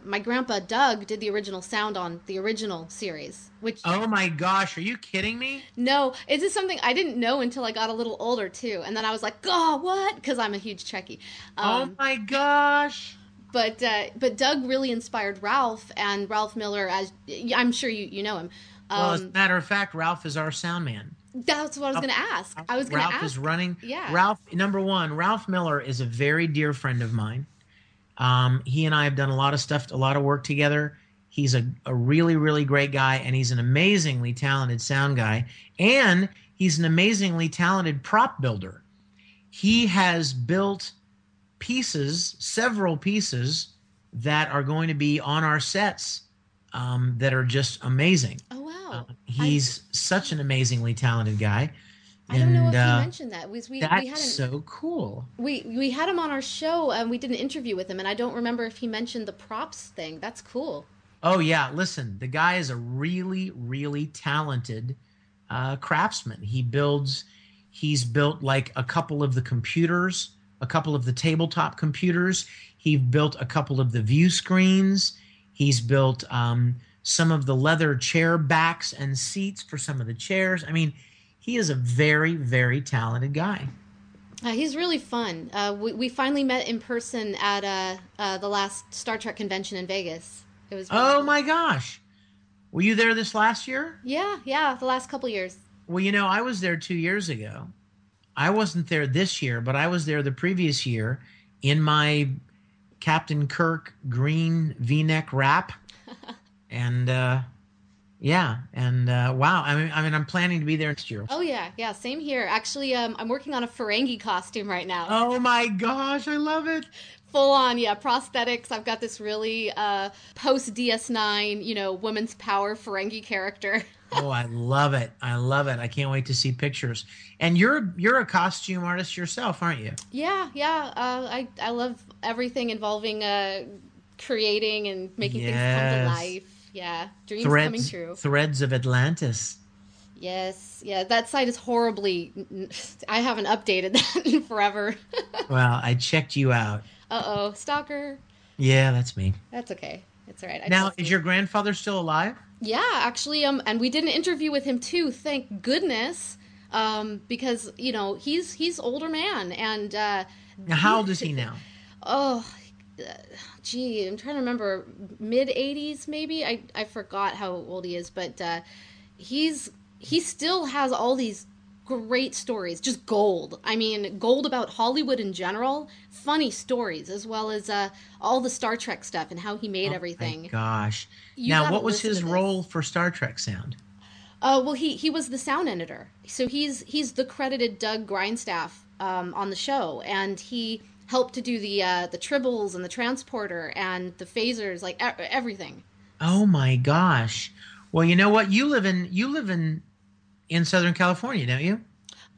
my grandpa Doug did the original sound on the original series. Which, oh my gosh, are you kidding me? No, it's just something I didn't know until I got a little older too, and then I was like, oh, what? Because I'm a huge Trekkie. Oh my gosh! But Doug really inspired Ralph, and Ralph Miller, as I'm sure you know him. Well, as a matter of fact, Ralph is our sound man. That's what I was going to ask. Ralph is running. Yeah. Ralph Miller is a very dear friend of mine. He and I have done a lot of stuff, a lot of work together. He's a really, really great guy, and he's an amazingly talented sound guy, and he's an amazingly talented prop builder. He has built several pieces that are going to be on our sets that are just amazing. Oh, wow. He's such an amazingly talented guy. I don't know if you mentioned that. We had him, so cool. We had him on our show, and we did an interview with him, and I don't remember if he mentioned the props thing. That's cool. Oh, yeah. Listen, the guy is a really, really talented craftsman. He's built like a couple of the computers, a couple of the tabletop computers. He built a couple of the view screens. He's built some of the leather chair backs and seats for some of the chairs. I mean, he is a very, very talented guy. He's really fun. We finally met in person at the last Star Trek convention in Vegas. It was really fun. My gosh. Were you there this last year? Yeah, the last couple years. Well, I was there 2 years ago. I wasn't there this year, but I was there the previous year in my Captain Kirk green V-neck wrap, wow! I mean, I'm planning to be there next year. Oh yeah, same here. Actually, I'm working on a Ferengi costume right now. Oh my gosh, I love it! Full on, yeah, prosthetics. I've got this really post DS9, woman's power Ferengi character. Oh, I love it! I can't wait to see pictures. And you're a costume artist yourself, aren't you? Yeah. I love everything involving creating and making things come to life. Yeah, dreams coming true. Threads of Atlantis. Yes, yeah. That site is horribly. I haven't updated that in forever. Well, I checked you out. Uh-oh, stalker. Yeah, that's me. That's okay. It's all right. Now, is your grandfather still alive? Yeah, actually, and we did an interview with him too. Thank goodness, because he's older man, and now, how old is he now? Oh, gee, I'm trying to remember, mid-80s maybe? I forgot how old he is, but he still has all these great stories, just gold. I mean, gold about Hollywood in general, funny stories, as well as all the Star Trek stuff and how he made everything. Oh, my gosh. Now, what was his role for Star Trek sound? Well, he was the sound editor. So he's the credited Doug Grindstaff on the show, and he helped to do the tribbles and the transporter and the phasers, like everything. Oh my gosh. Well, you know what? You live in Southern California, don't you?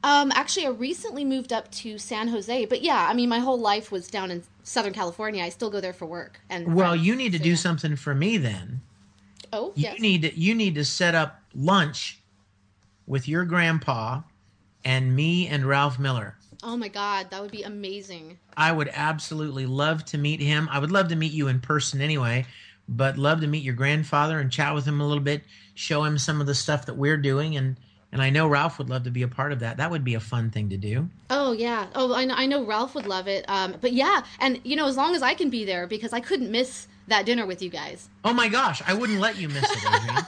Actually, I recently moved up to San Jose, but yeah, I mean, my whole life was down in Southern California. I still go there for work. And well, you need to do something for me then. Oh, yes. You need to set up lunch with your grandpa and me and Ralph Miller. Oh my God, that would be amazing. I would absolutely love to meet him. I would love to meet you in person anyway, but love to meet your grandfather and chat with him a little bit, show him some of the stuff that we're doing, and I know Ralph would love to be a part of that. That would be a fun thing to do. Oh, yeah. Oh, I know Ralph would love it. But yeah, and you know, as long as I can be there, because I couldn't miss that dinner with you guys. Oh my gosh, I wouldn't let you miss it, Adrienne.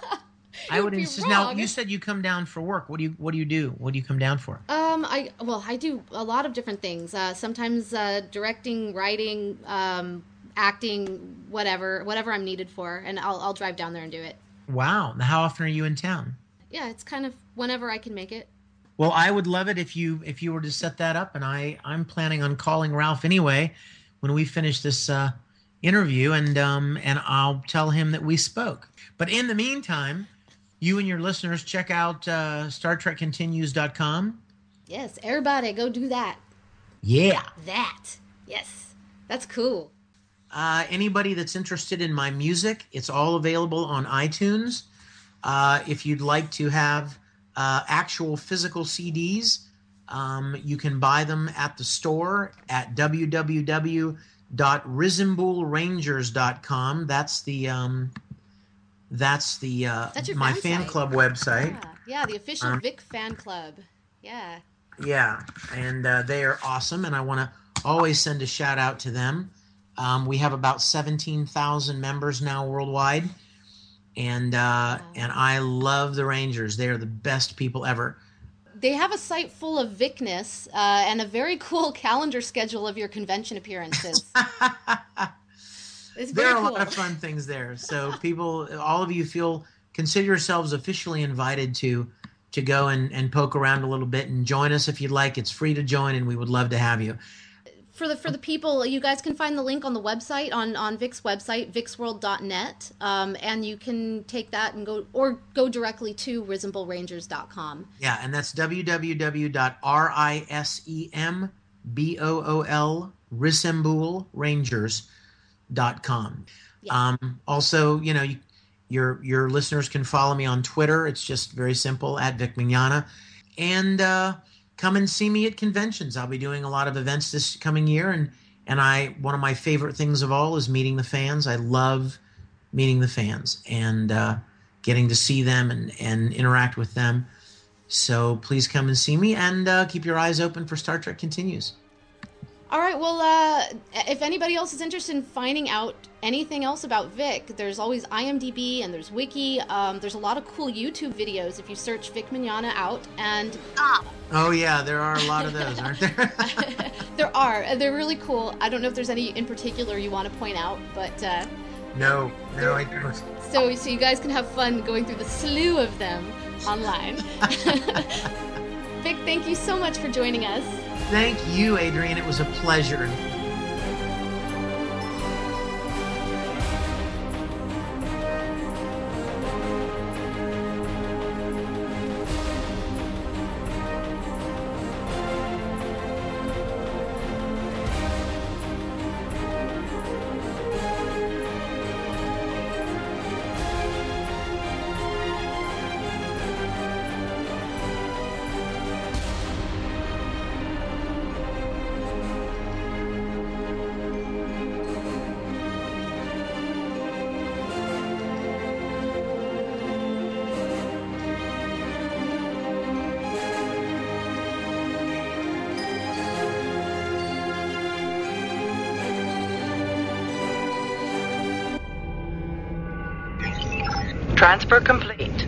I would insist. Now, you said you come down for work. What do you do? What do you come down for? I do a lot of different things. Sometimes directing, writing, acting, whatever I'm needed for, and I'll drive down there and do it. Wow. How often are you in town? Yeah, it's kind of whenever I can make it. Well, I would love it if you were to set that up, and I'm planning on calling Ralph anyway when we finish this interview, and I'll tell him that we spoke. But in the meantime, you and your listeners check out StarTrekContinues.com. Yes, everybody go do that. Yeah. That. Yes. That's cool. Anybody that's interested in my music, it's all available on iTunes. If you'd like to have actual physical CDs, you can buy them at the store at www.RisenBullRangers.com. That's my fan club website. Yeah, the official Vic fan club. Yeah. Yeah, and they are awesome, and I want to always send a shout out to them. We have about 17,000 members now worldwide, and I love the Rangers. They are the best people ever. They have a site full of Vicness and a very cool calendar schedule of your convention appearances. There are a lot of fun things there. So people, all of you consider yourselves officially invited to go and poke around a little bit and join us if you'd like. It's free to join, and we would love to have you. For the people, you guys can find the link on the website, on Vic's website, vicsworld.net, and you can take that and go directly to RisenBullRangers.com. Yeah, and that's www.RisenBullRangers.com. Yeah. Also, you know, your listeners can follow me on Twitter. It's just very simple, at Vic Mignogna. And come and see me at conventions. I'll be doing a lot of events this coming year, and one of my favorite things of all is meeting the fans. I love meeting the fans and getting to see them and interact with them. So please come and see me, and keep your eyes open for Star Trek Continues. All right, well, if anybody else is interested in finding out anything else about Vic, there's always IMDb and there's Wiki. There's a lot of cool YouTube videos if you search Vic Mignogna out. And oh, yeah, there are a lot of those, aren't there? There are. They're really cool. I don't know if there's any in particular you want to point out, but... No, I don't. So you guys can have fun going through the slew of them online. Vic, thank you so much for joining us. Thank you, Adrienne. It was a pleasure. Transfer complete.